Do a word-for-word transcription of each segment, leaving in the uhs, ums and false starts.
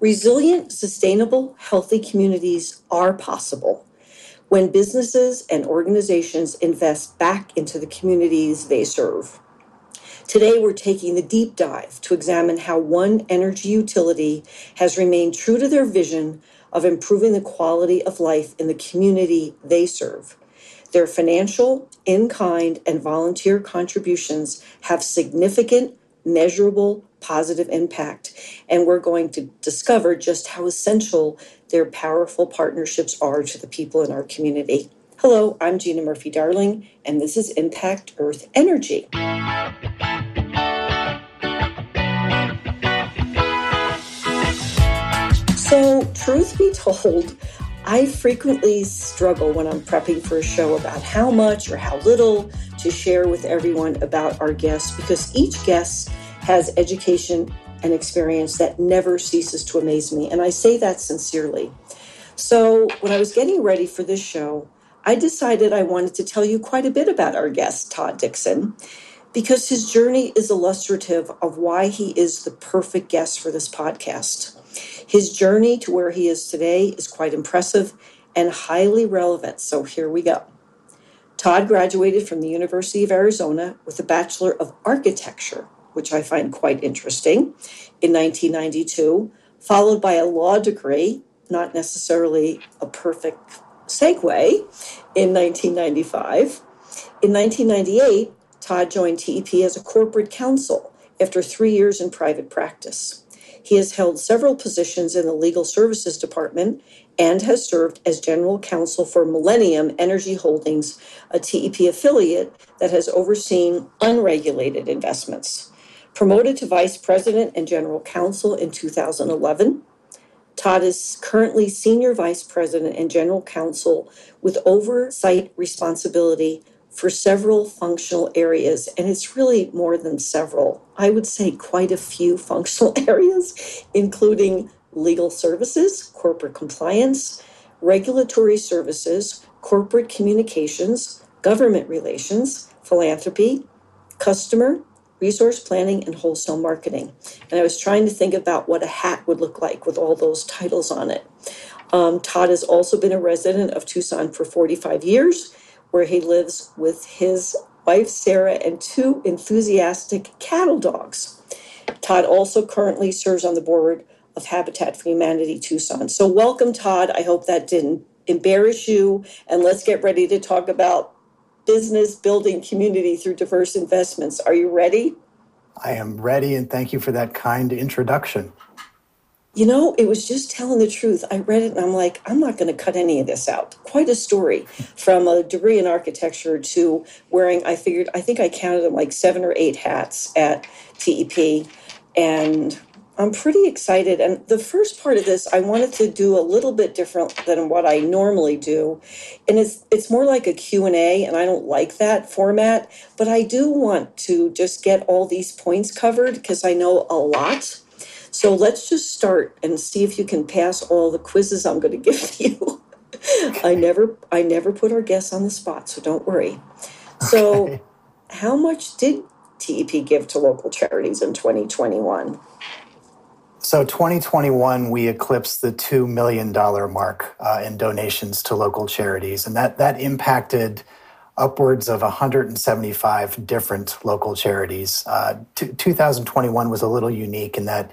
Resilient, sustainable, healthy communities are possible when businesses and organizations invest back into the communities they serve. Today, we're taking the deep dive to examine how one energy utility has remained true to their vision of improving the quality of life in the community they serve. Their financial, in-kind, and volunteer contributions have significant, measurable, positive impact, and we're going to discover just how essential their powerful partnerships are to the people in our community. Hello, I'm Gina Murphy-Darling, and this is Impact Earth Energy. So, truth be told, I frequently struggle when I'm prepping for a show about how much or how little to share with everyone about our guests, because each guest has education and experience that never ceases to amaze me. And I say that sincerely. So when I was getting ready for this show, I decided I wanted to tell you quite a bit about our guest, Todd Dixon, because his journey is illustrative of why he is the perfect guest for this podcast. His journey to where he is today is quite impressive and highly relevant. So here we go. Todd graduated from the University of Arizona with a Bachelor of Architecture, which I find quite interesting, in nineteen ninety-two, followed by a law degree, not necessarily a perfect segue, in nineteen ninety-five. In nineteen ninety-eight, Todd joined T E P as a corporate counsel after three years in private practice. He has held several positions in the legal services department and has served as general counsel for Millennium Energy Holdings, a T E P affiliate that has overseen unregulated investments. Promoted to vice president and general counsel in two thousand eleven, Todd is currently senior vice president and general counsel with oversight responsibility for several functional areas. And it's really more than several. I would say quite a few functional areas, including legal services, corporate compliance, regulatory services, corporate communications, government relations, philanthropy, customer, resource planning, and wholesale marketing. And I was trying to think about what a hat would look like with all those titles on it. Um, Todd has also been a resident of Tucson for forty-five years, where he lives with his wife, Sarah, and two enthusiastic cattle dogs. Todd also currently serves on the board of Habitat for Humanity Tucson. So welcome, Todd. I hope that didn't embarrass you. And let's get ready to talk about business building community through diverse investments. Are you ready? I am ready, and thank you for that kind introduction. You know, it was just telling the truth. I read it and I'm like, I'm not going to cut any of this out. Quite a story, from a degree in architecture to wearing, I figured, I think I counted them like seven or eight hats at T E P. And I'm pretty excited. And the first part of this, I wanted to do a little bit different than what I normally do. And it's it's more like a Q and A, and I don't like that format. But I do want to just get all these points covered because I know a lot. So let's just start and see if you can pass all the quizzes I'm going to give you. I never I never put our guests on the spot, so don't worry. So okay. How much did T E P give to local charities in twenty twenty-one? So twenty twenty-one, we eclipsed the two million dollars mark uh, in donations to local charities, and that that impacted upwards of one hundred seventy-five different local charities. Uh, t- two thousand twenty-one was a little unique in that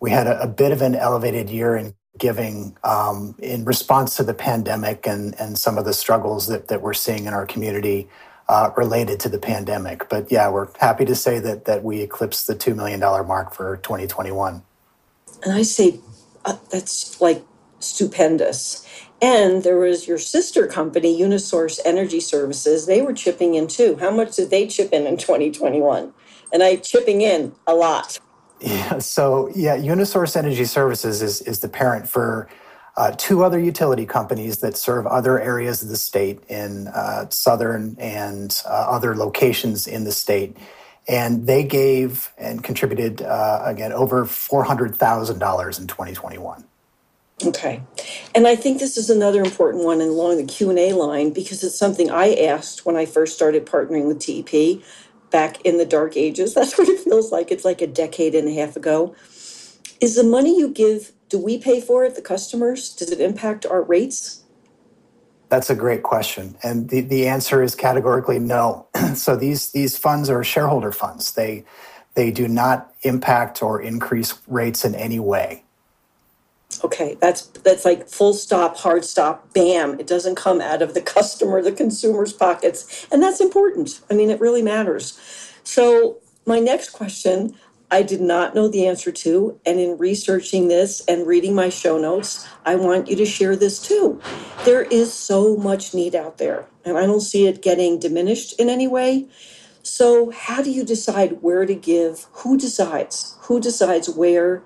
we had a, a bit of an elevated year in giving um, in response to the pandemic and, and some of the struggles that, that we're seeing in our community uh, related to the pandemic. But yeah, we're happy to say that that we eclipsed the two million dollars mark for twenty twenty-one. And I say, uh, that's like stupendous. And there was your sister company, Unisource Energy Services. They were chipping in too. How much did they chip in in twenty twenty-one? And I chipping in a lot. Yeah. So yeah, Unisource Energy Services is, is the parent for uh, two other utility companies that serve other areas of the state in uh, southern and uh, other locations in the state. And they gave and contributed, uh, again, over four hundred thousand dollars in twenty twenty-one. Okay. And I think this is another important one along the Q and A line, because it's something I asked when I first started partnering with T E P back in the dark ages. That's what it feels like. It's like a decade and a half ago. Is the money you give Do we pay for it, the customers? Does it impact our rates? That's a great question. And the, the answer is categorically no. So these these funds are shareholder funds. They they do not impact or increase rates in any way. Okay, that's that's like full stop, hard stop, bam. It doesn't come out of the customer, the consumer's pockets. And that's important. I mean, it really matters. So my next question, I did not know the answer to, and in researching this and reading my show notes, I want you to share this too. There is so much need out there, and I don't see it getting diminished in any way. So how do you decide where to give? Who decides? Who decides where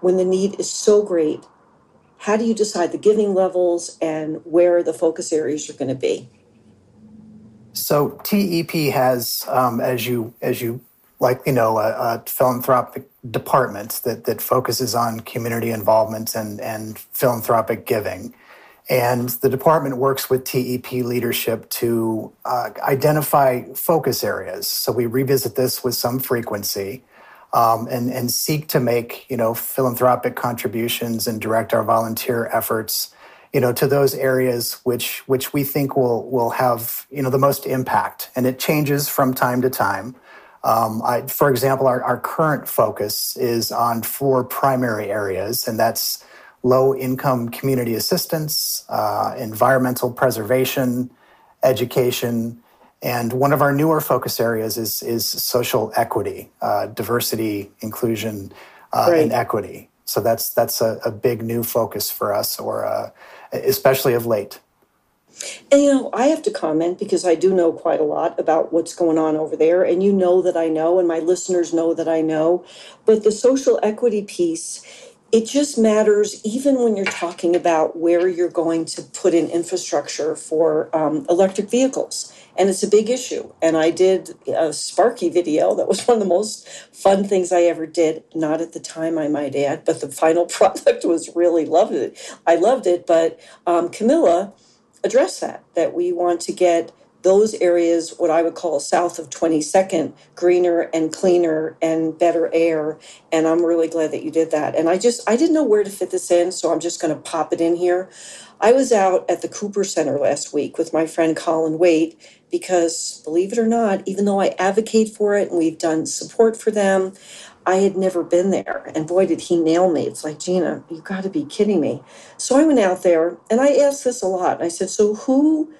when the need is so great? How do you decide the giving levels and where the focus areas are going to be? So T E P has, um, as you as you like, you know, a, a philanthropic department that that focuses on community involvement and, and philanthropic giving. And the department works with T E P leadership to uh, identify focus areas. So we revisit this with some frequency um, and, and seek to make, you know, philanthropic contributions and direct our volunteer efforts, you know, to those areas which which we think will will have, you know, the most impact. And it changes from time to time. Um, I, for example, our, our current focus is on four primary areas, and that's low-income community assistance, uh, environmental preservation, education, and one of our newer focus areas is is social equity, uh, diversity, inclusion, uh, and equity. So that's that's a, a big new focus for us, or uh, especially of late. And, you know, I have to comment because I do know quite a lot about what's going on over there. And you know that I know, and my listeners know that I know. But the social equity piece, it just matters even when you're talking about where you're going to put in infrastructure for um, electric vehicles. And it's a big issue. And I did a Sparky video. That was one of the most fun things I ever did. Not at the time, I might add, but the final product was really loved it. I loved it. But um, Camilla address that, that we want to get those areas, what I would call south of twenty-second, greener and cleaner and better air. And I'm really glad that you did that. And I just, I didn't know where to fit this in, so I'm just going to pop it in here. I was out at the Cooper Center last week with my friend Colin Waite because, believe it or not, even though I advocate for it and we've done support for them, I had never been there. And boy, did he nail me. It's like, Gina, you got to be kidding me. So I went out there and I asked this a lot. I said, so who,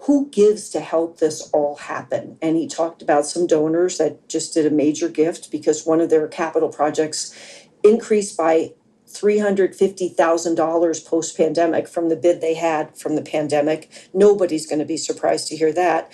who gives to help this all happen? And he talked about some donors that just did a major gift because one of their capital projects increased by three hundred fifty thousand dollars post-pandemic from the bid they had from the pandemic. Nobody's going to be surprised to hear that.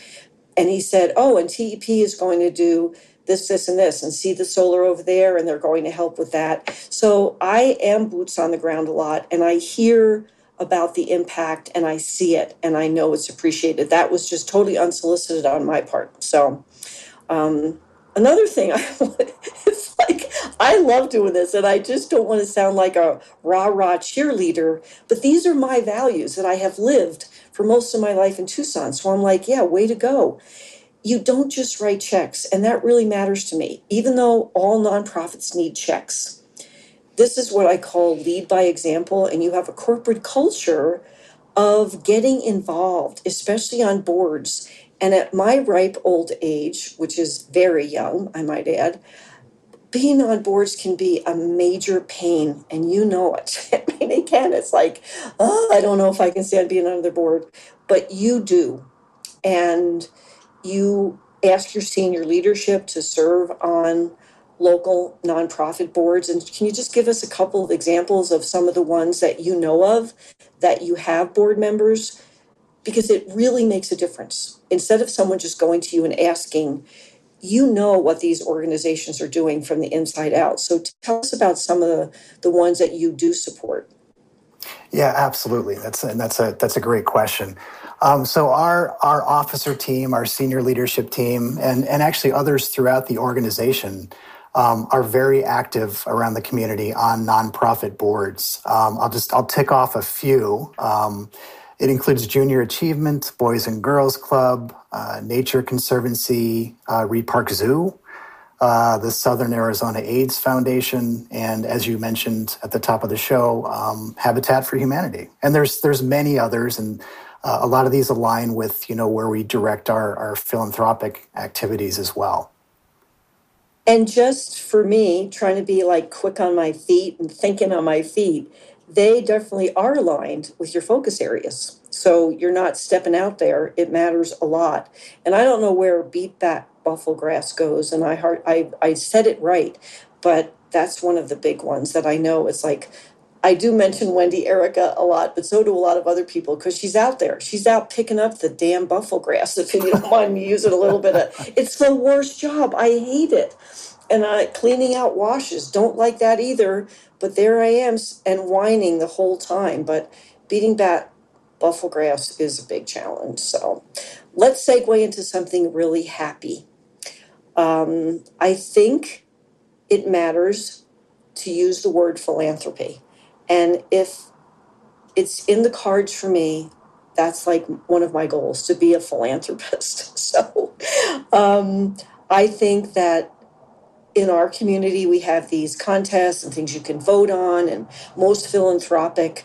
And he said, oh, and T E P is going to do this, this, and this, and see the solar over there, and they're going to help with that. So I am boots on the ground a lot, and I hear about the impact, and I see it, and I know it's appreciated. That was just totally unsolicited on my part. So um, another thing, I it's like I love doing this, and I just don't want to sound like a rah-rah cheerleader, but these are my values that I have lived for most of my life in Tucson. So I'm like, yeah, way to go. You don't just write checks, and that really matters to me, even though all nonprofits need checks. This is what I call lead by example, and you have a corporate culture of getting involved, especially on boards. And at my ripe old age, which is very young, I might add, being on boards can be a major pain, and you know it. I mean, it can. It's like, oh, I don't know if I can stand being on the board, but you do. And you ask your senior leadership to serve on local nonprofit boards. And can you just give us a couple of examples of some of the ones that you know of that you have board members? Because it really makes a difference. Instead of someone just going to you and asking, you know what these organizations are doing from the inside out. So tell us about some of the, the ones that you do support. Yeah, absolutely. That's and that's a that's a great question. Um, so our our officer team, our senior leadership team, and and actually others throughout the organization um, are very active around the community on nonprofit boards. Um, I'll just I'll tick off a few. Um, it includes Junior Achievement, Boys and Girls Club, uh, Nature Conservancy, uh, Reid Park Zoo, uh, the Southern Arizona AIDS Foundation, and as you mentioned at the top of the show, um, Habitat for Humanity. And there's there's many others, and uh, a lot of these align with, you know, where we direct our, our philanthropic activities as well. And just for me, trying to be like quick on my feet and thinking on my feet, they definitely are aligned with your focus areas. So you're not stepping out there. It matters a lot. And I don't know where beat back buffalo grass goes. And I, heart, I, I said it right, but that's one of the big ones that I know. It's like, I do mention Wendy Erica a lot, but so do a lot of other people because she's out there. She's out picking up the damn buffalo grass, if you don't mind me using a little bit of, it's the worst job. I hate it. And I, cleaning out washes, don't like that either. But there I am and whining the whole time. But beating back buffalo grass is a big challenge. So let's segue into something really happy. Um, I think it matters to use the word philanthropy. And if it's in the cards for me, that's like one of my goals, to be a philanthropist. So um, I think that in our community, we have these contests and things you can vote on and most philanthropic.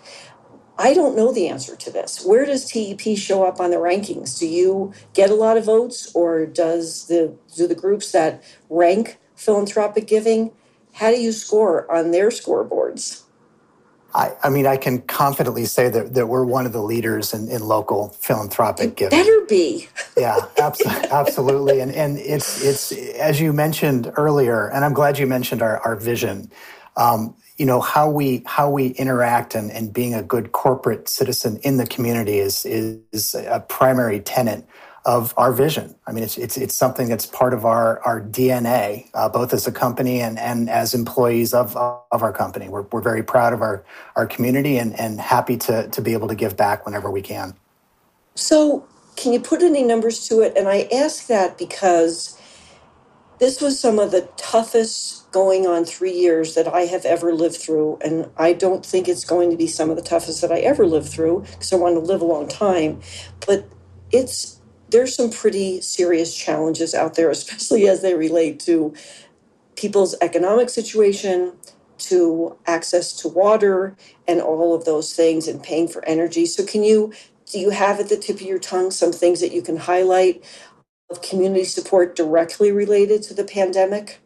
I don't know the answer to this. Where does T E P show up on the rankings? Do you get a lot of votes, or does the do the groups that rank philanthropic giving? How do you score on their scoreboards? I, I mean, I can confidently say that, that we're one of the leaders in, in local philanthropic it giving. Better be. Yeah, absolutely. absolutely. And and it's, it's as you mentioned earlier, and I'm glad you mentioned our, our vision, um, you know, how we how we interact and, and being a good corporate citizen in the community is, is a primary tenet of our vision. I mean, it's it's, it's something that's part of our, our D N A, uh, both as a company and, and as employees of of our company. We're we're very proud of our, our community and, and happy to, to be able to give back whenever we can. So can you put any numbers to it? And I ask that because this was some of the toughest going on three years that I have ever lived through. And I don't think it's going to be some of the toughest that I ever lived through because I want to live a long time. But it's there's some pretty serious challenges out there, especially as they relate to people's economic situation, to access to water and all of those things and paying for energy. So can you, do you have at the tip of your tongue some things that you can highlight of community support directly related to the pandemic?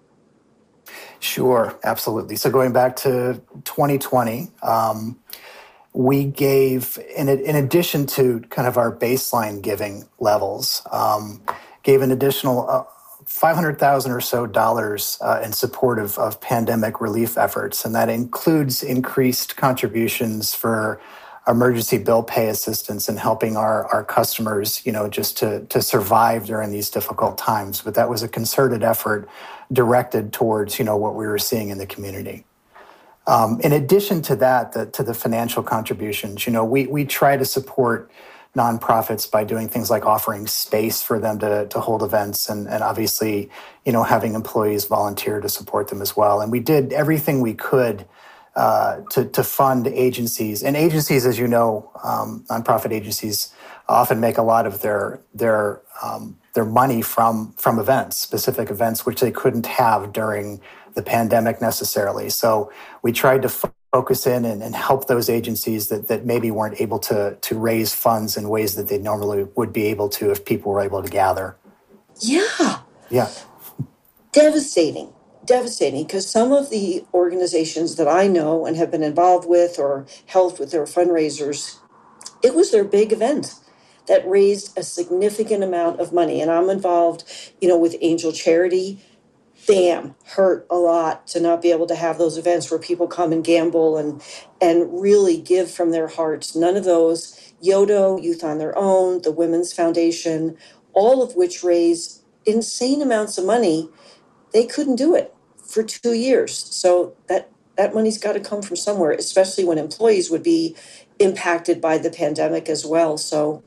Sure, absolutely. So going back to twenty twenty, um, we gave, in, in addition to kind of our baseline giving levels, um, gave an additional uh, five hundred thousand dollars or so dollars uh, in support of, of pandemic relief efforts. And that includes increased contributions for emergency bill pay assistance and helping our, our customers, you know, just to, to survive during these difficult times. But that was a concerted effort directed towards, you know, what we were seeing in the community. Um, in addition to that, the, to the financial contributions, you know, we we try to support nonprofits by doing things like offering space for them to to hold events, and and obviously, you know, having employees volunteer to support them as well. And we did everything we could uh, to to fund agencies. And agencies, as you know, um, nonprofit agencies often make a lot of their their um, their money from from events, specific events, which they couldn't have during the pandemic necessarily. So we tried to f- focus in and, and help those agencies that, that maybe weren't able to, to raise funds in ways that they normally would be able to if people were able to gather. Yeah. Yeah. Devastating. Devastating. Because some of the organizations that I know and have been involved with or helped with their fundraisers, it was their big event that raised a significant amount of money. And I'm involved, you know, with Angel Charity. Damn, hurt a lot to not be able to have those events where people come and gamble and and really give from their hearts. None of those, Yodo, Youth on Their Own, the Women's Foundation, all of which raise insane amounts of money, they couldn't do it for two years. So that, that money's got to come from somewhere, especially when employees would be impacted by the pandemic as well. So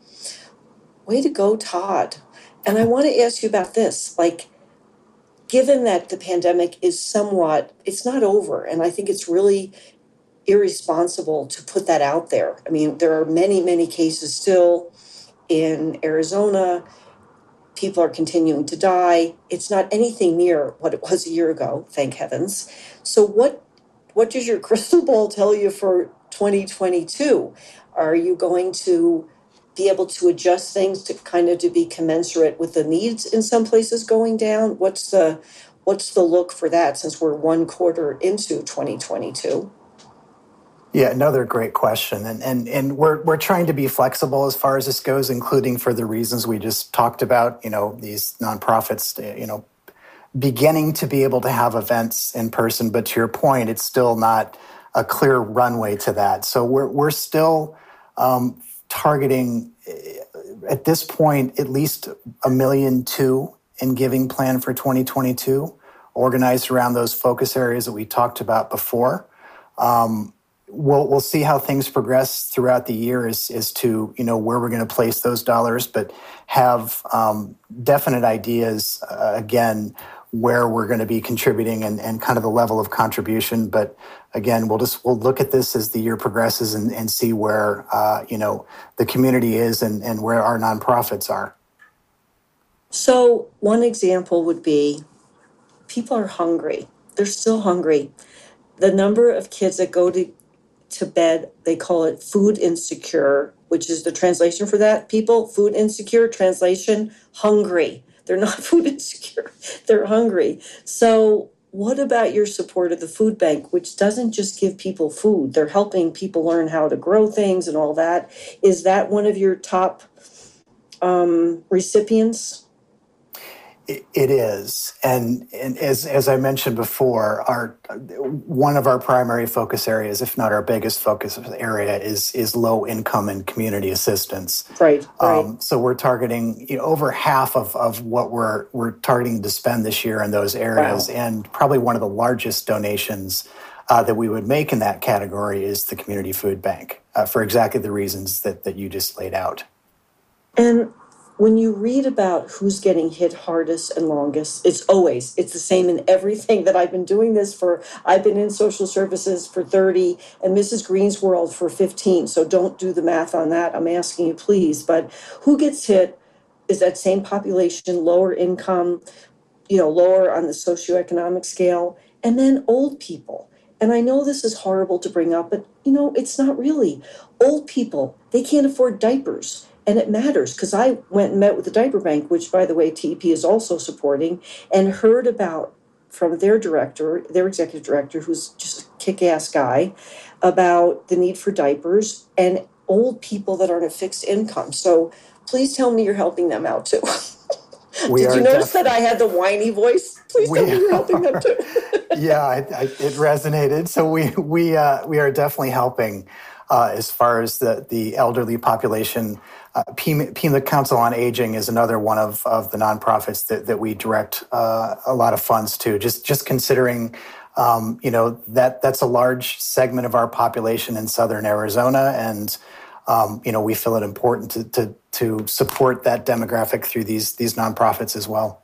way to go, Todd. And I want to ask you about this, like, given that the pandemic is somewhat, it's not over, and I think it's really irresponsible to put that out there. I mean, there are many, many cases still in Arizona. People are continuing to die. It's not anything near what it was a year ago, thank heavens. So what what does your crystal ball tell you for twenty twenty-two? Are you going to be able to adjust things to kind of to be commensurate with the needs in some places going down? What's the what's the look for that since we're one quarter into twenty twenty-two? Yeah, another great question. And and and we're we're trying to be flexible as far as this goes, including for the reasons we just talked about, you know, these nonprofits, you know, beginning to be able to have events in person. But to your point, it's still not a clear runway to that. So we're we're still um, targeting, at this point, at least a million two in giving plan for twenty twenty-two, organized around those focus areas that we talked about before. Um, We'll, we'll see how things progress throughout the year as, as to, you know, where we're going to place those dollars, but have um, definite ideas, uh, again, where we're going to be contributing and, and kind of the level of contribution. But again, we'll just we'll look at this as the year progresses and, and see where, uh, you know, the community is and, and where our nonprofits are. So one example would be people are hungry. They're still hungry. The number of kids that go to to bed, they call it food insecure, which is the translation for that. People, food insecure, translation, hungry. They're not food insecure, they're hungry. So what about your support of the food bank, which doesn't just give people food, they're helping people learn how to grow things and all that. Is that one of your top um, recipients? It is, and, and as as I mentioned before, our one of our primary focus areas, if not our biggest focus area, is is low income and community assistance. Right. Right. Um, so we're targeting, you know, over half of, of what we're we're targeting to spend this year in those areas, wow. And probably one of the largest donations uh, that we would make in that category is the Community Food Bank, uh, for exactly the reasons that that you just laid out. And when you read about who's getting hit hardest and longest, it's always, it's the same in everything that I've been doing this for. I've been in social services for thirty and Missus Green's World for fifteen. So don't do the math on that. I'm asking you, please. But who gets hit is that same population, lower income, you know, lower on the socioeconomic scale, and then old people. And I know this is horrible to bring up, but, you know, it's not really. Old people, they can't afford diapers. And it matters because I went and met with the diaper bank, which, by the way, T E P is also supporting, and heard about from their director, their executive director, who's just a kick-ass guy, about the need for diapers and old people that are on a fixed income. So please tell me you're helping them out, too. We Did you notice that I had the whiny voice? Please tell me you're helping them, too. Yeah, I, I, it resonated. So we, we, uh, we are definitely helping uh, as far as the, the elderly population. Uh, Pima, Pima Council on Aging is another one of, of the nonprofits that, that we direct uh, a lot of funds to. Just just considering, um, you know, that that's a large segment of our population in Southern Arizona, and um, you know, we feel it important to, to to support that demographic through these these nonprofits as well.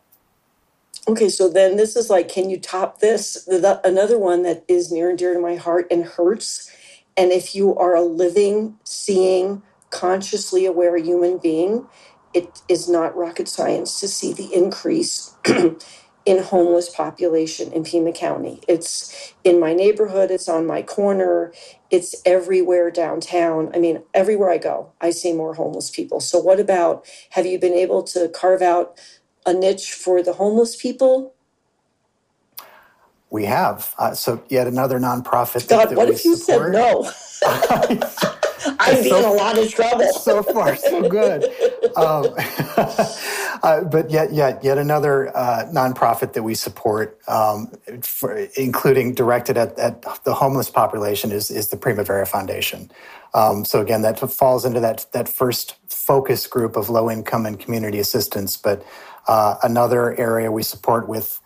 Okay, so then this is like, can you top this? The, the, another one that is near and dear to my heart and hurts, and if you are a living, seeing, consciously aware human being, it is not rocket science to see the increase in homeless population in Pima County. It's in my neighborhood, it's on my corner, it's everywhere downtown. I mean, everywhere I go, I see more homeless people. So what about, have you been able to carve out a niche for the homeless people? We have. Uh, so yet another nonprofit that, God, that what we if you support. Said no? I'd be so, in a lot of trouble. So far, so good. Um, uh, but yet, yet, yet another uh, nonprofit that we support, um, for, including directed at, at the homeless population, is is the Primavera Foundation. Um, so again, that falls into that that first focus group of low income and community assistance. But uh, another area we support with.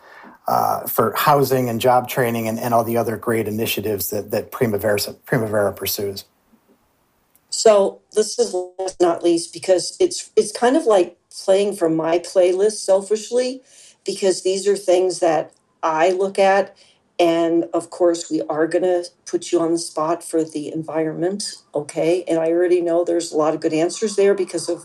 Uh, for housing and job training and, and all the other great initiatives that, that Primavera, Primavera pursues. So this is last but not least, because it's it's kind of like playing from my playlist selfishly, because these are things that I look at. And of course, we are going to put you on the spot for the environment. Okay. And I already know there's a lot of good answers there because of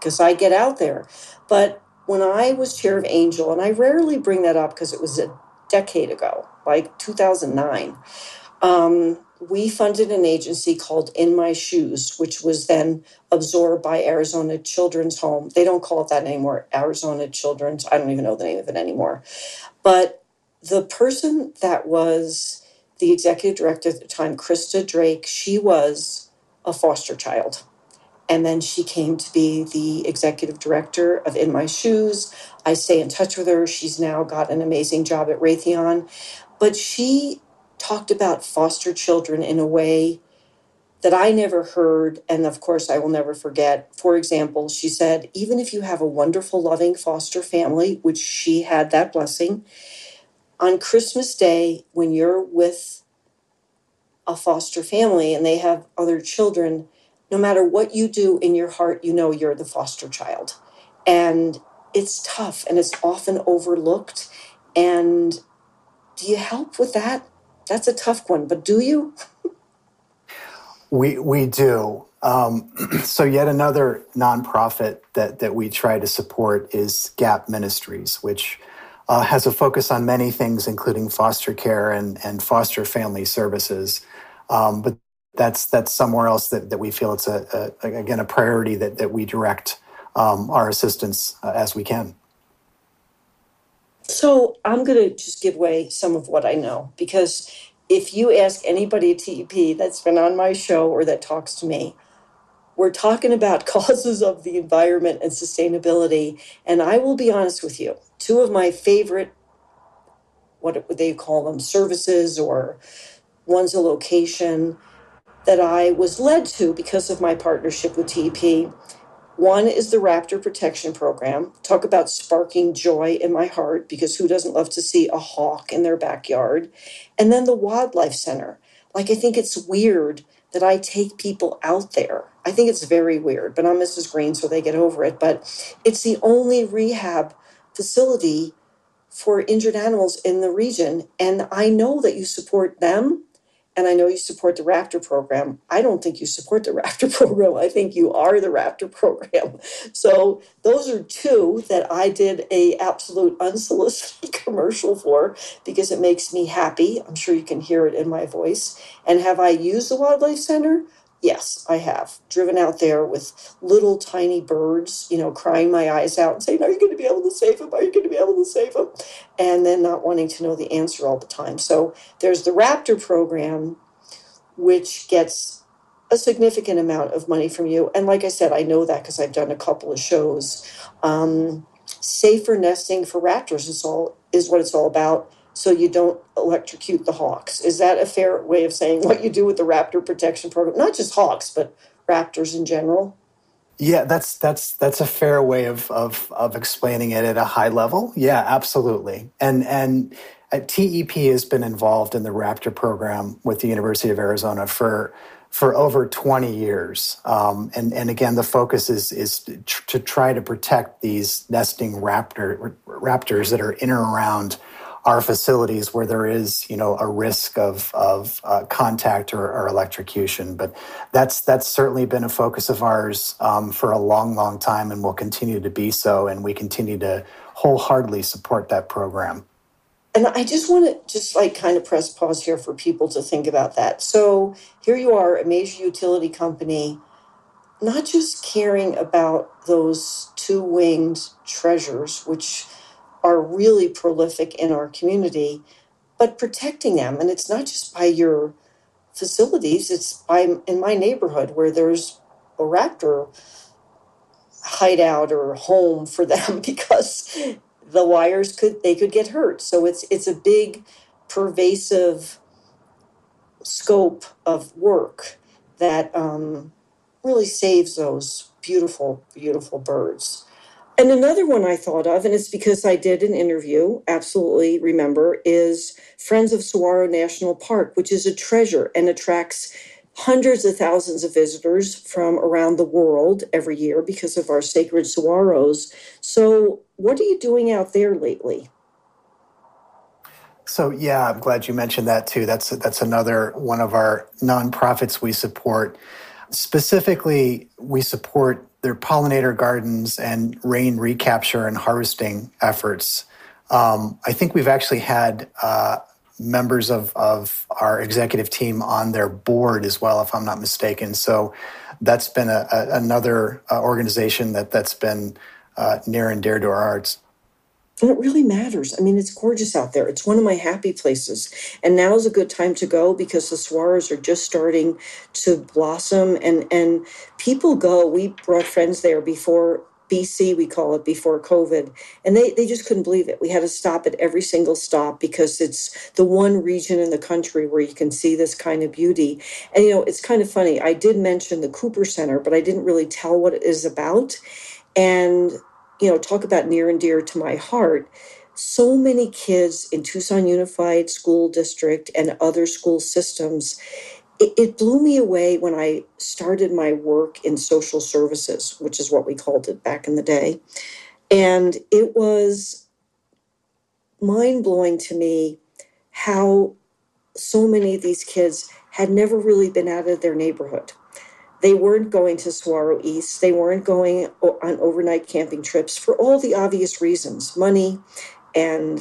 because I get out there. But when I was chair of Angel, and I rarely bring that up because it was a decade ago, like two thousand nine, um, we funded an agency called In My Shoes, which was then absorbed by Arizona Children's Home. They don't call it that anymore, Arizona Children's. I don't even know the name of it anymore. But the person that was the executive director at the time, Krista Drake, she was a foster child. And then she came to be the executive director of In My Shoes. I stay in touch with her. She's now got an amazing job at Raytheon. But she talked about foster children in a way that I never heard, and of course I will never forget. For example, she said, even if you have a wonderful, loving foster family, which she had that blessing, on Christmas Day, when you're with a foster family and they have other children, no matter what you do in your heart, you know you're the foster child. And it's tough and it's often overlooked. And do you help with that? That's a tough one, but do you? we we do. Um, so yet another nonprofit that, that we try to support is Gap Ministries, which uh, has a focus on many things, including foster care and, and foster family services. Um, but that's that's somewhere else that, that we feel it's, a, a again, a priority that, that we direct um, our assistance uh, as we can. So I'm going to just give away some of what I know, because if you ask anybody at T E P that's been on my show or that talks to me, we're talking about causes of the environment and sustainability. And I will be honest with you, two of my favorite, what would they call them, services, or one's a location that I was led to because of my partnership with T E P. One is the Raptor Protection Program. Talk about sparking joy in my heart, because who doesn't love to see a hawk in their backyard? And then the Wildlife Center. Like, I think it's weird that I take people out there. I think it's very weird, but I'm Missus Green, so they get over it. But it's the only rehab facility for injured animals in the region. And I know that you support them. And I know you support the Raptor Program. I don't think you support the Raptor Program. I think you are the Raptor Program. So those are two that I did a absolute unsolicited commercial for, because it makes me happy. I'm sure you can hear it in my voice. And have I used the Wildlife Center? Yes, I have. Driven out there with little tiny birds, you know, crying my eyes out and saying, are you going to be able to save them? Are you going to be able to save them? And then not wanting to know the answer all the time. So there's the Raptor Program, which gets a significant amount of money from you. And like I said, I know that because I've done a couple of shows. Um, safer nesting for raptors is all is what it's all about. So you don't electrocute the hawks. Is that a fair way of saying what you do with the Raptor Protection Program? Not just hawks, but raptors in general? Yeah, that's that's that's a fair way of of, of explaining it at a high level. Yeah, absolutely. And and T E P has been involved in the Raptor Program with the University of Arizona for for over twenty years. Um, and and again, the focus is is tr- to try to protect these nesting raptor raptors that are in or around our facilities where there is, you know, a risk of of uh, contact or, or electrocution. But that's that's certainly been a focus of ours um, for a long, long time, and will continue to be so. And we continue to wholeheartedly support that program. And I just want to just like kind of press pause here for people to think about that. So here you are, a major utility company, not just caring about those two winged treasures, which are really prolific in our community, but protecting them. And it's not just by your facilities, it's by in my neighborhood where there's a raptor hideout or home for them, because the wires could, they could get hurt. So it's it's a big pervasive scope of work that um, really saves those beautiful, beautiful birds. And another one I thought of, and it's because I did an interview, absolutely remember, is Friends of Saguaro National Park, which is a treasure and attracts hundreds of thousands of visitors from around the world every year because of our sacred saguaros. So what are you doing out there lately? So, yeah, I'm glad you mentioned that, too. That's that's another one of our nonprofits we support. Specifically, we support their pollinator gardens and rain recapture and harvesting efforts. Um, I think we've actually had uh, members of, of our executive team on their board as well, if I'm not mistaken. So that's been a, a, another uh, organization that, that's been uh, near and dear to our hearts. And it really matters. I mean, it's gorgeous out there. It's one of my happy places. And now is a good time to go because the saguaros are just starting to blossom. And, and people go. We brought friends there before B C, we call it, before COVID. And they, they just couldn't believe it. We had to stop at every single stop because it's the one region in the country where you can see this kind of beauty. And, you know, it's kind of funny. I did mention the Cooper Center, but I didn't really tell what it is about. And, you know, talk about near and dear to my heart. So many kids in Tucson Unified School District and other school systems, it blew me away when I started my work in social services, which is what we called it back in the day. And it was mind-blowing to me how so many of these kids had never really been out of their neighborhood. They weren't going to Saguaro East. They weren't going on overnight camping trips for all the obvious reasons, money and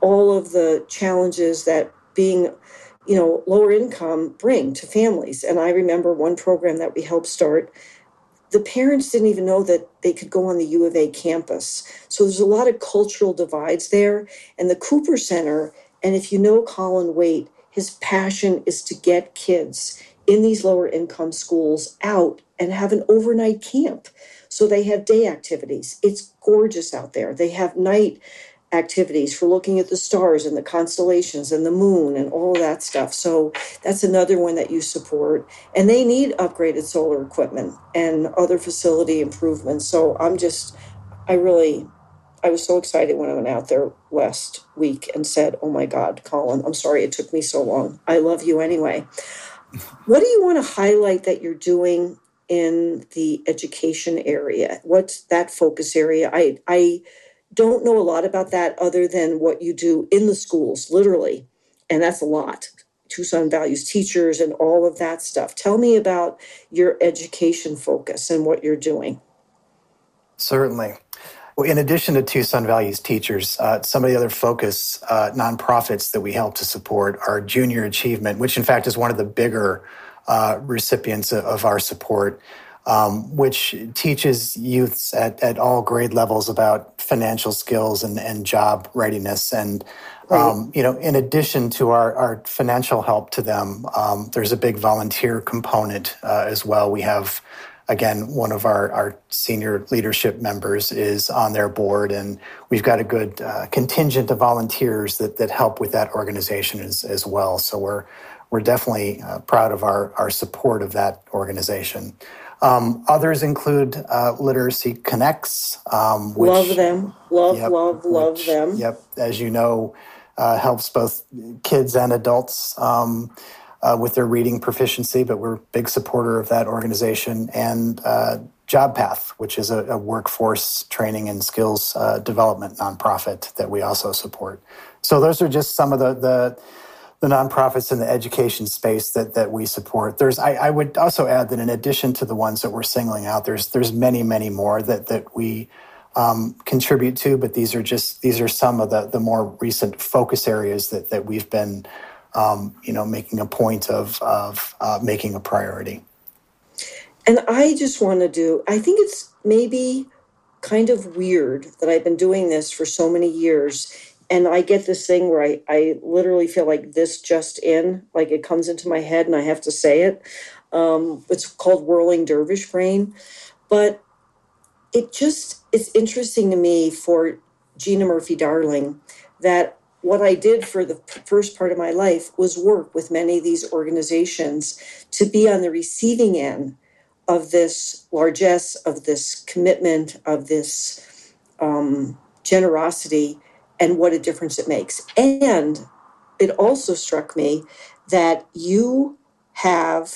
all of the challenges that being, you know, lower income bring to families. And I remember one program that we helped start, the parents didn't even know that they could go on the U of A campus. So there's a lot of cultural divides there. And the Cooper Center, and if you know Colin Waite, his passion is to get kids in these lower income schools out and have an overnight camp. So they have day activities. It's gorgeous out there. They have night activities for looking at the stars and the constellations and the moon and all of that stuff. So that's another one that you support. And they need upgraded solar equipment and other facility improvements. So I'm just, I really, I was so excited when I went out there last week and said, oh my God, Colin, I'm sorry it took me so long. I love you anyway. What do you want to highlight that you're doing in the education area? What's that focus area? I I don't know a lot about that other than what you do in the schools, literally. And that's a lot. Tucson Values Teachers and all of that stuff. Tell me about your education focus and what you're doing. Certainly. Well, in addition to Tucson Values Teachers, uh, some of the other focus uh, nonprofits that we help to support are Junior Achievement, which in fact is one of the bigger uh, recipients of our support, um, which teaches youths at, at all grade levels about financial skills and, and job readiness. And, um, right. you know, in addition to our, our financial help to them, um, there's a big volunteer component uh, as well. We have Again, one of our, our senior leadership members is on their board, and we've got a good uh, contingent of volunteers that that help with that organization as, as well. So we're we're definitely uh, proud of our, our support of that organization. Um, others include uh, Literacy Connects. Um, which, love them. Love, yep, love, love which, them. Yep. As you know, uh, helps both kids and adults Um Uh, with their reading proficiency, but we're a big supporter of that organization, and uh, Job Path, which is a, a workforce training and skills uh, development nonprofit that we also support. So those are just some of the the, the nonprofits in the education space that that we support. There's I, I would also add that in addition to the ones that we're singling out, there's there's many many more that that we um, contribute to, but these are just these are some of the the more recent focus areas that that we've been Um, you know, making a point of, of uh, making a priority. And I just want to do, I think it's maybe kind of weird that I've been doing this for so many years. And I get this thing where I, I literally feel like this just in, like it comes into my head and I have to say it. Um, it's called whirling dervish brain. But it just, it's interesting to me for Gina Murphy-Darling that what I did for the first part of my life was work with many of these organizations to be on the receiving end of this largesse, of this commitment, of this um, generosity, and what a difference it makes. And it also struck me that you have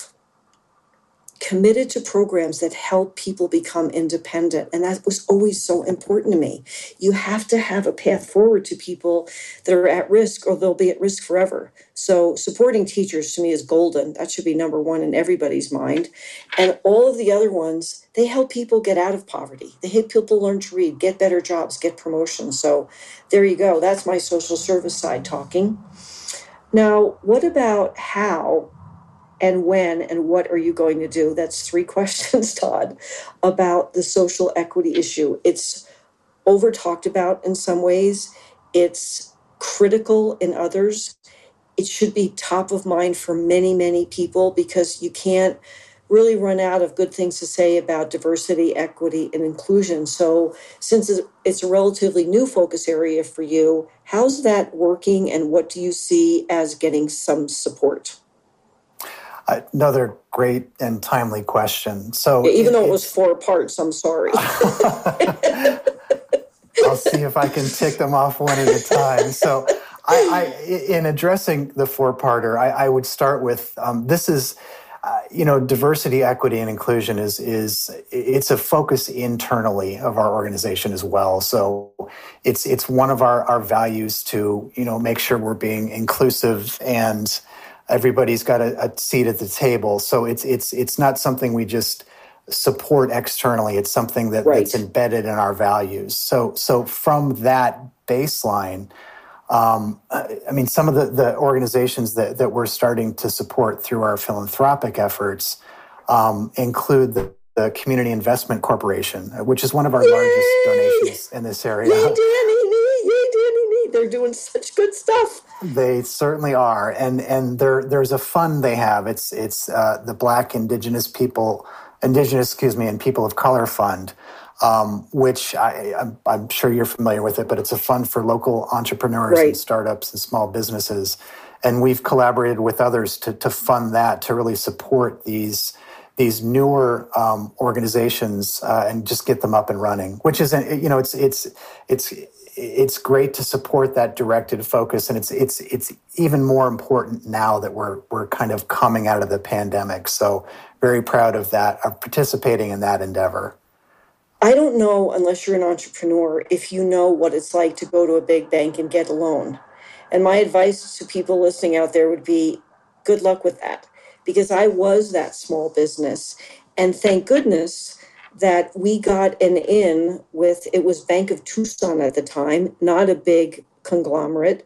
committed to programs that help people become independent. And that was always so important to me. You have to have a path forward to people that are at risk, or they'll be at risk forever. So supporting teachers to me is golden. That should be number one in everybody's mind. And all of the other ones, they help people get out of poverty. They help people learn to read, get better jobs, get promotions. So there you go. That's my social service side talking. Now, what about how and when and what are you going to do? That's three questions, Todd, about the social equity issue. It's over talked about in some ways. It's critical in others. It should be top of mind for many, many people, because you can't really run out of good things to say about diversity, equity, and inclusion. So since it's a relatively new focus area for you, how's that working and what do you see as getting some support? Another great and timely question. So, yeah, even it, though it was four parts, I'm sorry. I'll see if I can tick them off one at a time. So, I, I in addressing the four-parter, I, I would start with um, this is, uh, you know, diversity, equity, and inclusion is is it's a focus internally of our organization as well. So, it's it's one of our our values to you know make sure we're being inclusive and everybody's got a, a seat at the table. So it's it's it's not something we just support externally. It's something that, right. that's embedded in our values. So so from that baseline, um, I mean, some of the, the organizations that, that we're starting to support through our philanthropic efforts um, include the, the Community Investment Corporation, which is one of our Yay! largest donations in this area. Yay, Danny, yay, Danny, yay. They're doing such good stuff. They certainly are, and and there there's a fund they have. It's it's uh, the Black Indigenous People, Indigenous, excuse me, and People of Color Fund, um, which I I'm, I'm sure you're familiar with it. But it's a fund for local entrepreneurs right. and startups and small businesses, and we've collaborated with others to to fund that to really support these these newer um, organizations uh, and just get them up and running. Which is you know it's it's it's. It's great to support that directed focus, and it's it's it's even more important now that we're we're kind of coming out of the pandemic. So very proud of that, of participating in that endeavor. I don't know, unless you're an entrepreneur, if you know what it's like to go to a big bank and get a loan. And my advice to people listening out there would be, good luck with that, because I was that small business, and thank goodness that we got an in with, it was Bank of Tucson at the time, not a big conglomerate.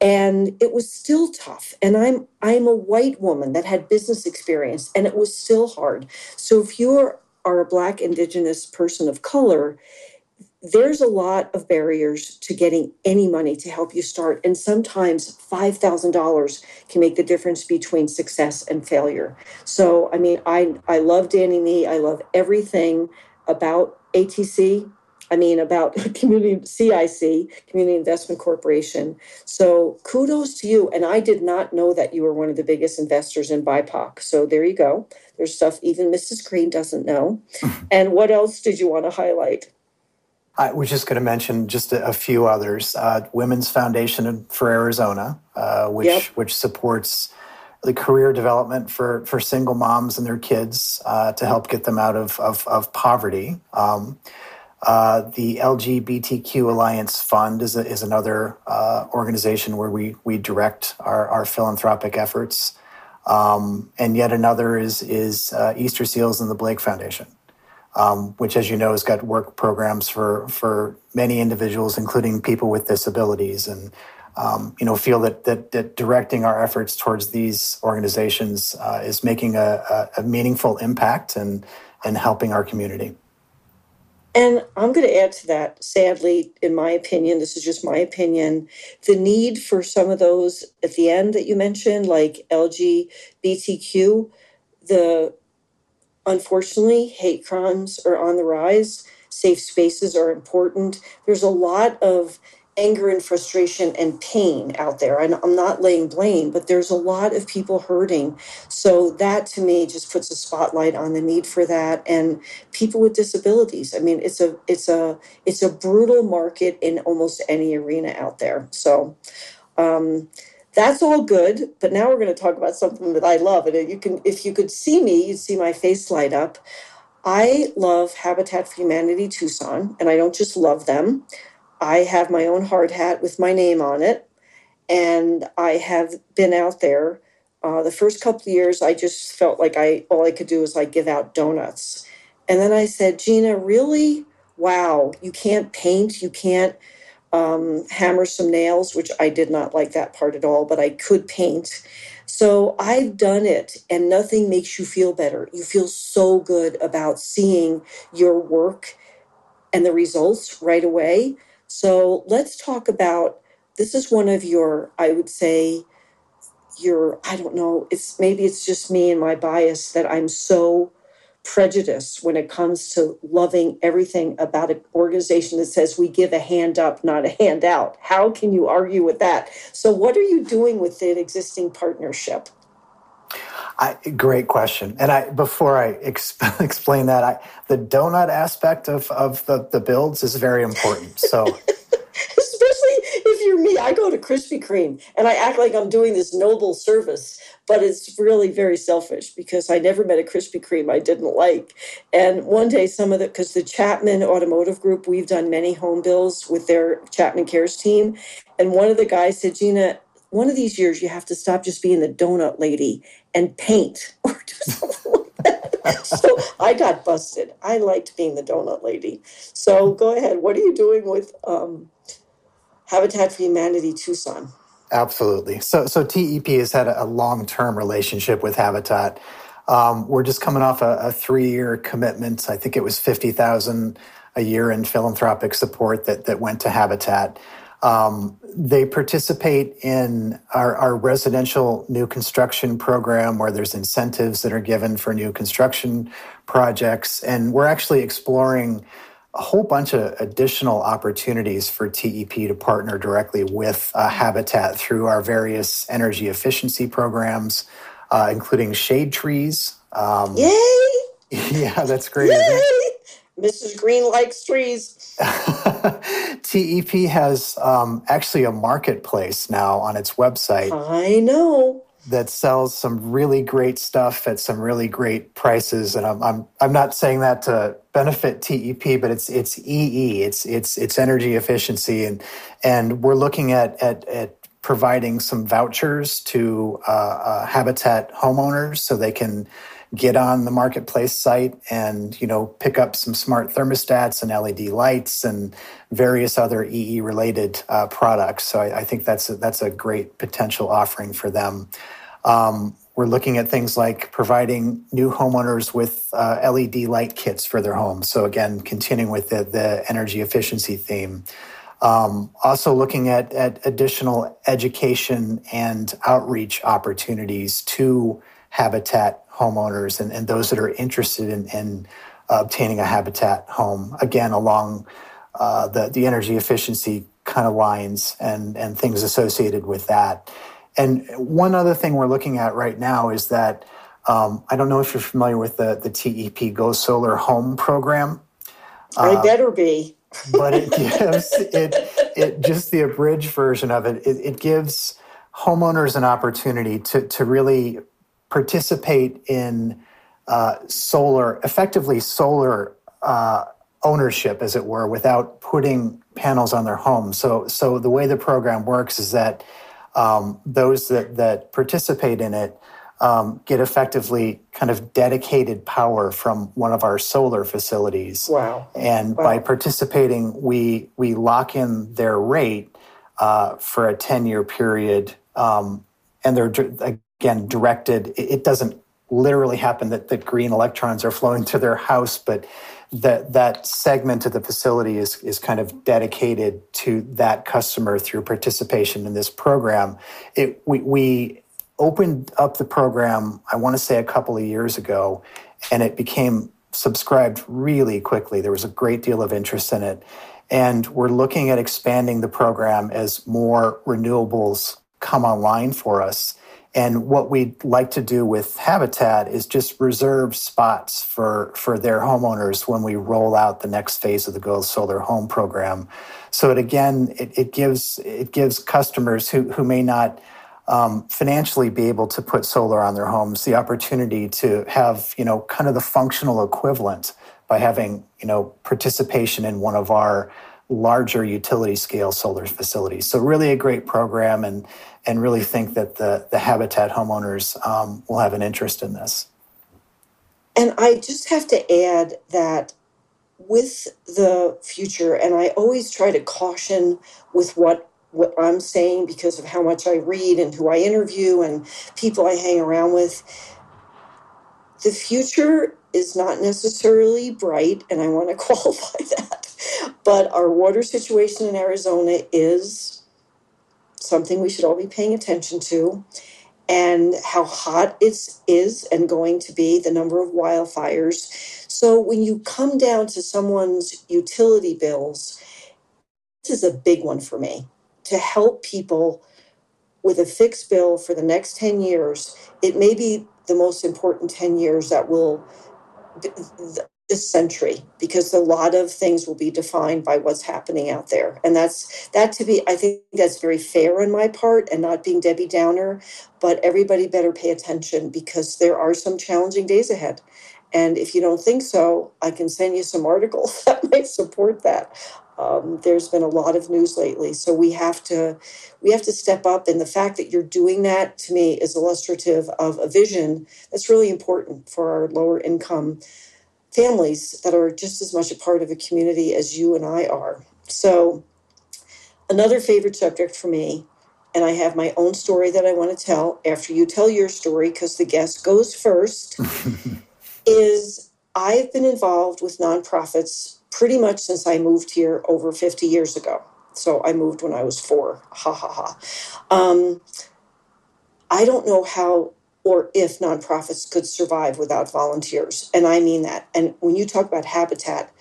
And it was still tough. And I'm I'm a white woman that had business experience, and it was still hard. So if you are, are a Black, Indigenous person of color, there's a lot of barriers to getting any money to help you start. And sometimes five thousand dollars can make the difference between success and failure. So, I mean, I, I love Danny Nee. I love everything about A T C. I mean, about community C I C, Community Investment Corporation. So kudos to you. And I did not know that you were one of the biggest investors in B I P O C. So there you go. There's stuff even Missus Green doesn't know. And what else did you want to highlight? I was just going to mention just a, a few others. Uh, Women's Foundation for Arizona, uh, which yep. which supports the career development for, for single moms and their kids uh, to help get them out of, of, of poverty. Um, uh, the L G B T Q Alliance Fund is a, is another uh, organization where we we direct our, our philanthropic efforts. Um, and yet another is is uh, Easter Seals and the Blake Foundation. Um, which, as you know, has got work programs for, for many individuals, including people with disabilities, and um, you know feel that, that that directing our efforts towards these organizations uh, is making a, a, a meaningful impact and and helping our community. And I'm going to add to that, sadly, in my opinion, this is just my opinion, the need for some of those at the end that you mentioned, like L G B T Q, the unfortunately, hate crimes are on the rise. Safe spaces are important. There's a lot of anger and frustration and pain out there. And I'm not laying blame, but there's a lot of people hurting. So that, to me, just puts a spotlight on the need for that. And people with disabilities. I mean, it's a it's a it's a brutal market in almost any arena out there. So um, That's all good, but now we're going to talk about something that I love. And you can, if you could see me, you'd see my face light up. I love Habitat for Humanity Tucson, and I don't just love them. I have my own hard hat with my name on it, and I have been out there. Uh, the first couple of years, I just felt like I all I could do was like give out donuts. And then I said, Gina, really? Wow, you can't paint, you can't Um, hammer some nails, which I did not like that part at all, but I could paint. So I've done it, and nothing makes you feel better. You feel so good about seeing your work and the results right away. So let's talk about, this is one of your, I would say, your, I don't know, it's maybe it's just me and my bias that I'm so prejudice when it comes to loving everything about an organization that says we give a hand up, not a hand out. How can you argue with that? So what are you doing with the existing partnership? I, great question. And I before I exp- explain that, I, the donut aspect of, of the, the builds is very important. So me, I go to Krispy Kreme and I act like I'm doing this noble service, but it's really very selfish because I never met a Krispy Kreme I didn't like. And one day some of the, because the Chapman Automotive Group, we've done many home builds with their Chapman Cares team. And one of the guys said, Gina, one of these years you have to stop just being the donut lady and paint or do something like that. So I got busted. I liked being the donut lady. So go ahead. What are you doing with um Habitat for Humanity Tucson? Absolutely. So so T E P has had a long-term relationship with Habitat. Um, we're just coming off a, a three-year commitment. I think it was fifty thousand dollars a year in philanthropic support that, that went to Habitat. Um, they participate in our, our residential new construction program where there's incentives that are given for new construction projects. And we're actually exploring a whole bunch of additional opportunities for T E P to partner directly with uh, Habitat through our various energy efficiency programs, uh, including shade trees. Um, Yay! Yeah, that's great. Yay! Missus Green likes trees. T E P has um, actually a marketplace now on its website. I know. That sells some really great stuff at some really great prices, and I'm I'm I'm not saying that to benefit T E P, but it's it's E E, it's it's it's energy efficiency, and and we're looking at at, at providing some vouchers to uh, uh, Habitat homeowners so they can get on the marketplace site and, you know, pick up some smart thermostats and L E D lights and various other E E-related uh, products. So I, I think that's a, that's a great potential offering for them. Um, we're looking at things like providing new homeowners with uh, L E D light kits for their homes. So again, continuing with the, the energy efficiency theme. Um, also looking at, at additional education and outreach opportunities to Habitat homeowners and, and those that are interested in, in uh, obtaining a Habitat home, again, along uh, the, the energy efficiency kind of lines and, and things associated with that. And one other thing we're looking at right now is that, um, I don't know if you're familiar with the, the T E P Go Solar Home program. I uh, better be. But it gives, it, it just the abridged version of it, it, it gives homeowners an opportunity to to really participate in uh, solar, effectively solar uh, ownership, as it were, without putting panels on their home. So, so the way the program works is that um, those that, that participate in it um, get effectively kind of dedicated power from one of our solar facilities. Wow! And wow. By participating, we we lock in their rate uh, for a ten-year period, um, and they're like, again, directed, it doesn't literally happen that the green electrons are flowing to their house, but that that segment of the facility is, is kind of dedicated to that customer through participation in this program. It, we, we opened up the program, I want to say a couple of years ago, and it became subscribed really quickly. There was a great deal of interest in it. And we're looking at expanding the program as more renewables come online for us. And what we'd like to do with Habitat is just reserve spots for, for their homeowners when we roll out the next phase of the Go Solar Home program. So it again, it, it gives it gives customers who, who may not um, financially be able to put solar on their homes, the opportunity to have, you know, kind of the functional equivalent by having, you know, participation in one of our larger utility scale solar facilities. So really a great program, and and really think that the, the Habitat homeowners um, will have an interest in this. And I just have to add that with the future, and I always try to caution with what, what I'm saying because of how much I read and who I interview and people I hang around with, the future is not necessarily bright, and I want to qualify that. But our water situation in Arizona is something we should all be paying attention to, and how hot it is and going to be, the number of wildfires. So when you come down to someone's utility bills, this is a big one for me, to help people with a fixed bill for the next ten years. It may be the most important ten years that will, this century, because a lot of things will be defined by what's happening out there. And that's that to be, I think that's very fair on my part and not being Debbie Downer, but everybody better pay attention because there are some challenging days ahead. And if you don't think so, I can send you some articles that might support that. Um, there's been a lot of news lately. So we have to we have to step up. And the fact that you're doing that, to me, is illustrative of a vision that's really important for our lower income families that are just as much a part of a community as you and I are. So another favorite subject for me, and I have my own story that I want to tell after you tell your story, because the guest goes first, is I've been involved with nonprofits pretty much since I moved here over fifty years ago. So I moved when I was four. Ha, ha, ha. Um, I don't know how or if nonprofits could survive without volunteers. And I mean that. And when you talk about Habitat,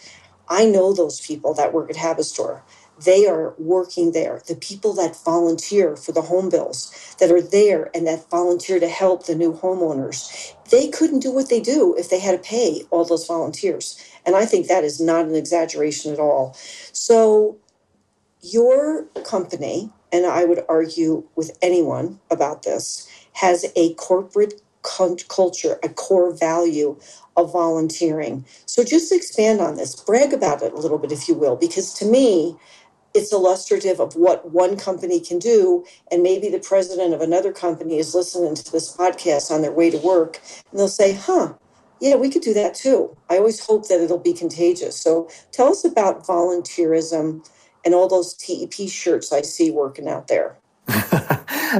I know those people that work at Habistore. They are working there. The people that volunteer for the home bills, that are there and that volunteer to help the new homeowners, they couldn't do what they do if they had to pay all those volunteers. And I think that is not an exaggeration at all. So your company, and I would argue with anyone about this, has a corporate culture, a core value of volunteering. So just expand on this, brag about it a little bit, if you will, because to me, it's illustrative of what one company can do. And maybe the president of another company is listening to this podcast on their way to work, and they'll say, huh, yeah, we could do that too. I always hope that it'll be contagious. So tell us about volunteerism and all those T E P shirts I see working out there.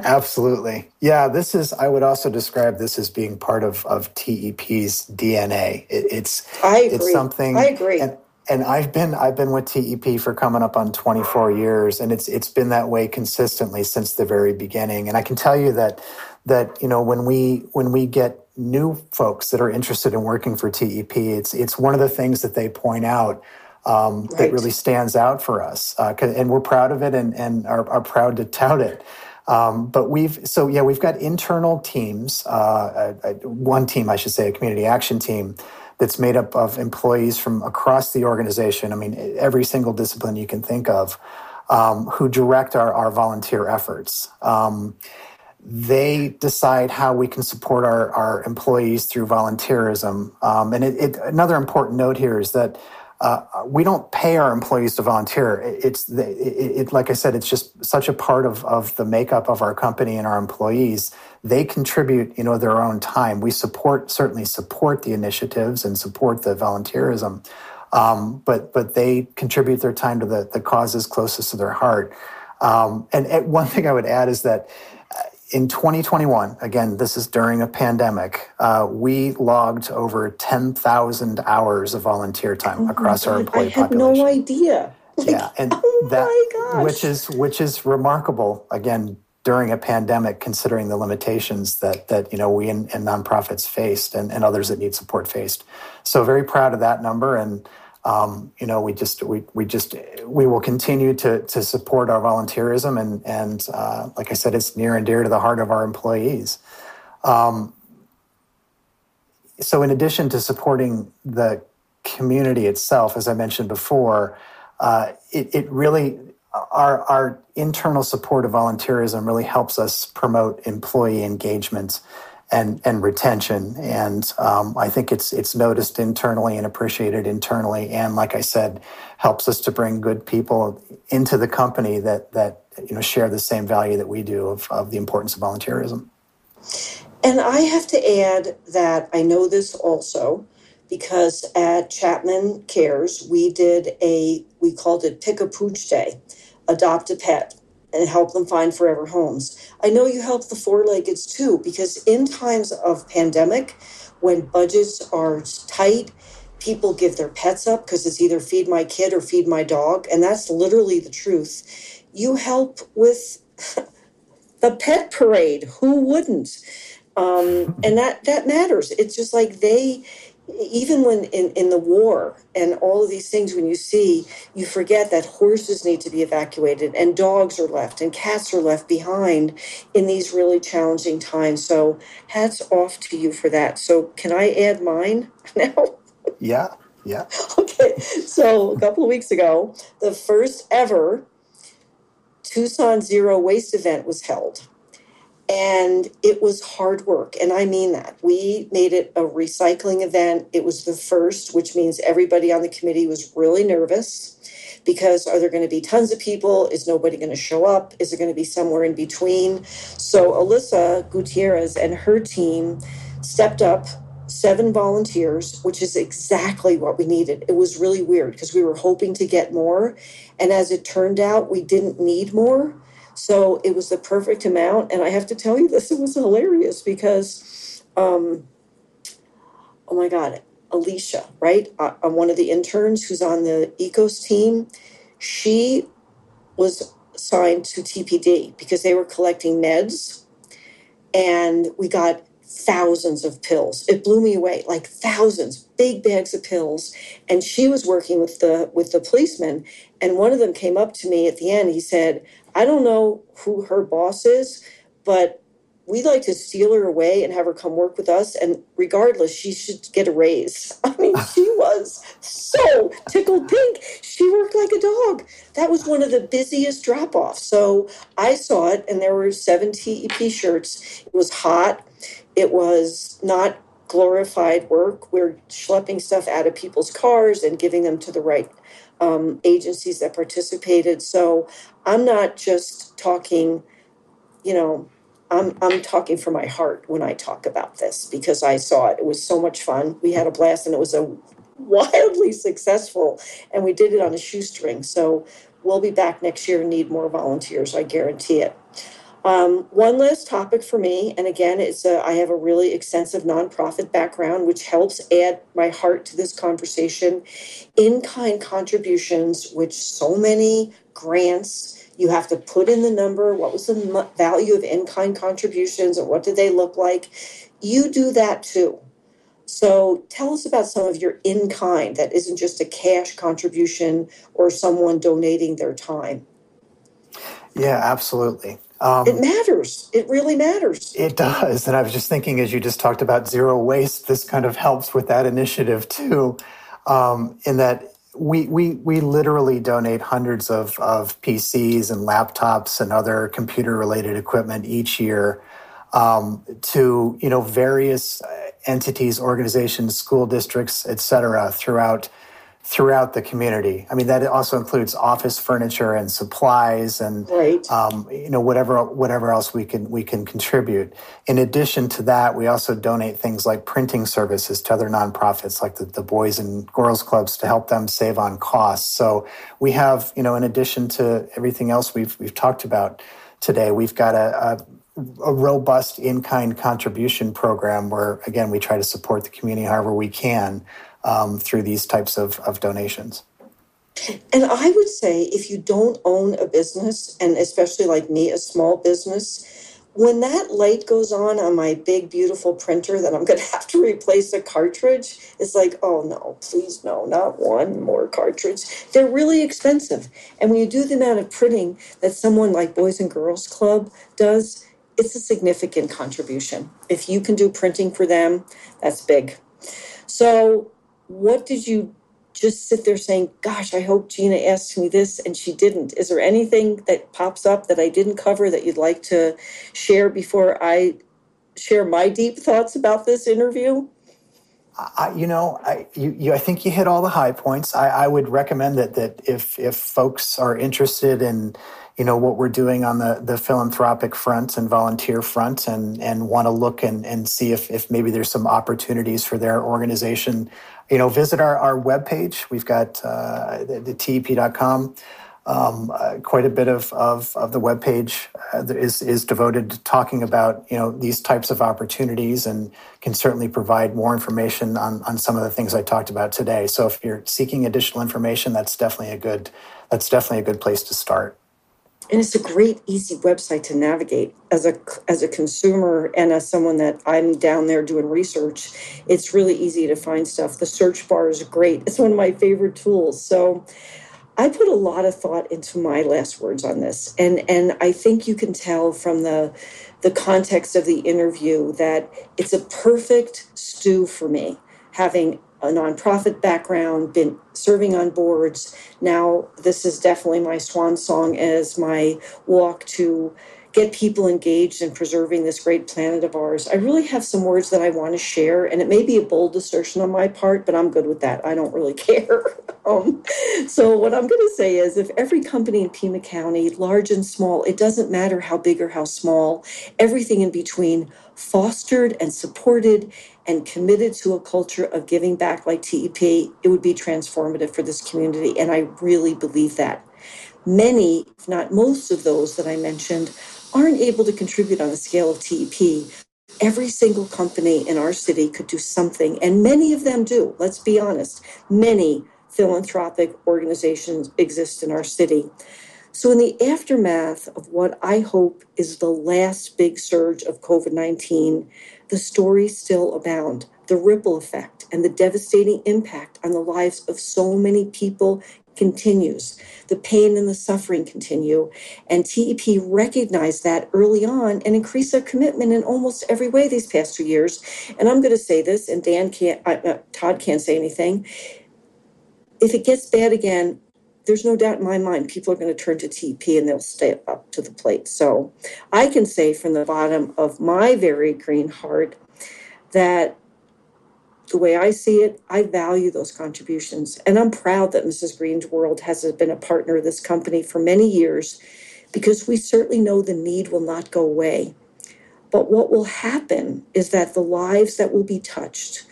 Absolutely. Yeah, this is, I would also describe this as being part of, of T E P's D N A. It, it's, I agree. It's something. I agree. And, and I've been, I've been with T E P for coming up on twenty-four years, and it's, it's been that way consistently since the very beginning. And I can tell you that, that, you know, when we, when we get new folks that are interested in working for T E P, it's, it's one of the things that they point out Um, right. that really stands out for us, uh, and we're proud of it, and, and are, are proud to tout it. Um, but we've so yeah, we've got internal teams. Uh, a, a, one team, I should say, a community action team that's made up of employees from across the organization. I mean, every single discipline you can think of, um, who direct our, our volunteer efforts. Um, They decide how we can support our, our employees through volunteerism. Um, and it, it, another important note here is that uh, we don't pay our employees to volunteer. It, it's the, it, it, like I said, it's just such a part of, of the makeup of our company and our employees. They contribute, you know, their own time. We support certainly support the initiatives and support the volunteerism, um, but but they contribute their time to the, the causes closest to their heart. Um, and, and one thing I would add is that in twenty twenty-one, again, this is during a pandemic, uh, we logged over ten thousand hours of volunteer time oh across God, our employee population. I had population. no idea. Like, yeah, and oh that, my gosh. which is which is remarkable. Again, during a pandemic, considering the limitations that that you know we and, and nonprofits faced, and, and others that need support faced. So very proud of that number, and um, you know we just we we just we will continue to to support our volunteerism, and and uh, like I said, it's near and dear to the heart of our employees. Um, so in addition to supporting the community itself, as I mentioned before, uh, it, it really our, our internal support of volunteerism really helps us promote employee engagement and, and retention. And um, I think it's it's noticed internally and appreciated internally. And like I said, helps us to bring good people into the company that that you know share the same value that we do of, of the importance of volunteerism. And I have to add that I know this also because at Chapman Cares, we did a, we called it Pick a Pooch Day, adopt a pet, and help them find forever homes. I know you help the four-leggeds too, because in times of pandemic, when budgets are tight, people give their pets up because it's either feed my kid or feed my dog. And that's literally the truth. You help with the pet parade. Who wouldn't? Um, and that, that matters. It's just like they, even when in, in the war and all of these things, when you see, you forget that horses need to be evacuated and dogs are left and cats are left behind in these really challenging times. So hats off to you for that. So can I add mine now? Yeah, yeah. Okay, so a couple of weeks ago, the first ever Tucson Zero Waste event was held. And it was hard work. And I mean that. We made it a recycling event. It was the first, which means everybody on the committee was really nervous because are there going to be tons of people? Is nobody going to show up? Is it going to be somewhere in between? So Alyssa Gutierrez and her team stepped up, seven volunteers, which is exactly what we needed. It was really weird because we were hoping to get more. And as it turned out, we didn't need more. So it was the perfect amount. And I have to tell you this, it was hilarious because, um, oh my God, Alicia, right? Uh, one of the interns who's on the Ecos team, she was assigned to T P D because they were collecting meds. And we got thousands of pills. It blew me away, like thousands, big bags of pills. And she was working with the with the policemen. And one of them came up to me at the end. He said, I don't know who her boss is, but we'd like to steal her away and have her come work with us. And regardless, she should get a raise. I mean, she was so tickled pink. She worked like a dog. That was one of the busiest drop-offs. So I saw it, and there were seven T E P shirts. It was hot. It was not glorified work. We're schlepping stuff out of people's cars and giving them to the right um, agencies that participated. So I'm not just talking, you know, I'm I'm talking from my heart when I talk about this because I saw it. It was so much fun. We had a blast and it was a wildly successful and we did it on a shoestring. So we'll be back next year and need more volunteers. I guarantee it. Um, one last topic for me, and again, it's a, I have a really extensive nonprofit background, which helps add my heart to this conversation. In-kind contributions, which so many grants, you have to put in the number. What was the value of in-kind contributions, and what did they look like? You do that too. So tell us about some of your in-kind that isn't just a cash contribution or someone donating their time. Yeah, absolutely. Um, it matters. It really matters. It does. And I was just thinking, as you just talked about zero waste, this kind of helps with that initiative too, um, in that we we we literally donate hundreds of, of P Cs and laptops and other computer-related equipment each year um, to you know various entities, organizations, school districts, et cetera, throughout throughout the community. I mean, that also includes office furniture and supplies and, right. um, you know, whatever whatever else we can we can contribute. In addition to that, we also donate things like printing services to other nonprofits like the, the Boys and Girls Clubs to help them save on costs. So we have, you know, in addition to everything else we've we've talked about today, we've got a, a, a robust in-kind contribution program where, again, we try to support the community however we can. Um, through these types of, of donations. And I would say if you don't own a business, and especially like me, a small business, when that light goes on on my big, beautiful printer that I'm going to have to replace a cartridge, it's like, oh, no, please, no, not one more cartridge. They're really expensive. And when you do the amount of printing that someone like Boys and Girls Club does, it's a significant contribution. If you can do printing for them, that's big. So what did you just sit there saying, gosh, I hope Gina asked me this and she didn't. Is there anything that pops up that I didn't cover that you'd like to share before I share my deep thoughts about this interview? I, you know, I, you, you, I think you hit all the high points. I, I would recommend that that if if folks are interested in, you know, what we're doing on the, the philanthropic front and volunteer front and, and want to look and, and see if, if maybe there's some opportunities for their organization, you know, visit our, our webpage. We've got uh, the, the T E P dot com. Um, uh, quite a bit of, of, of the webpage uh, is, is devoted to talking about, you know, these types of opportunities, and can certainly provide more information on, on some of the things I talked about today. So if you're seeking additional information, that's definitely a good, that's definitely a good place to start. And it's a great, easy website to navigate as a, as a consumer and as someone that I'm down there doing research. It's really easy to find stuff. The search bar is great. It's one of my favorite tools. So I put a lot of thought into my last words on this. And, and I think you can tell from the, the context of the interview that it's a perfect stew for me, having a nonprofit background, been serving on boards. Now, this is definitely my swan song as my walk to get people engaged in preserving this great planet of ours. I really have some words that I want to share, and it may be a bold assertion on my part, but I'm good with that. I don't really care. um, so what I'm going to say is, if every company in Pima County, large and small, it doesn't matter how big or how small, everything in between, fostered and supported and committed to a culture of giving back like T E P, it would be transformative for this community, and I really believe that. Many, if not most of those that I mentioned, aren't able to contribute on the scale of T E P. Every single company in our city could do something, and many of them do. Let's be honest. Many philanthropic organizations exist in our city. So in the aftermath of what I hope is the last big surge of COVID nineteen, the stories still abound. The ripple effect and the devastating impact on the lives of so many people continues. The pain and the suffering continue, and T E P recognized that early on and increased their commitment in almost every way these past two years. And I'm going to say this, and Dan can't, uh, Todd can't say anything. If it gets bad again, there's no doubt in my mind people are going to turn to T E P and they'll stay up to the plate. So I can say from the bottom of my very green heart that the way I see it, I value those contributions. And I'm proud that Missus Green's World has been a partner of this company for many years, because we certainly know the need will not go away. But what will happen is that the lives that will be touched,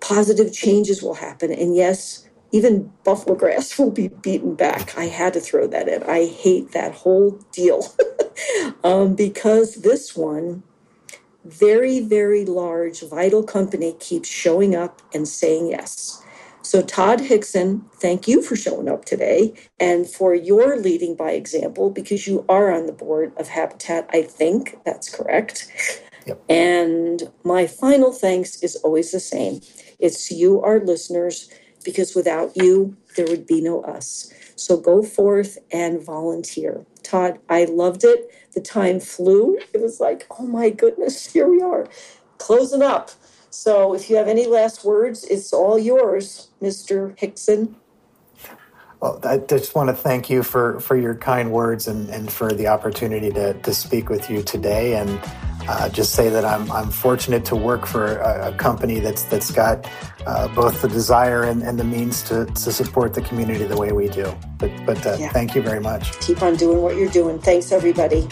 positive changes will happen. And yes, even buffalo grass will be beaten back. I had to throw that in. I hate that whole deal um, because this one, very, very large, vital company keeps showing up and saying yes. So Todd Dixon, thank you for showing up today and for your leading by example, because you are on the board of Habitat. I think that's correct. Yep. And my final thanks is always the same. It's you, our listeners, because without you, there would be no us. So go forth and volunteer. Todd, I loved it. The time flew. It was like, oh my goodness, here we are, closing up. So if you have any last words, it's all yours, Mister Dixon. Well, I just want to thank you for, for your kind words and, and for the opportunity to, to speak with you today. And uh, just say that I'm I'm fortunate to work for a, a company that's that's got uh, both the desire and, and the means to, to support the community the way we do. But, but uh, yeah. Thank you very much. Keep on doing what you're doing. Thanks, everybody.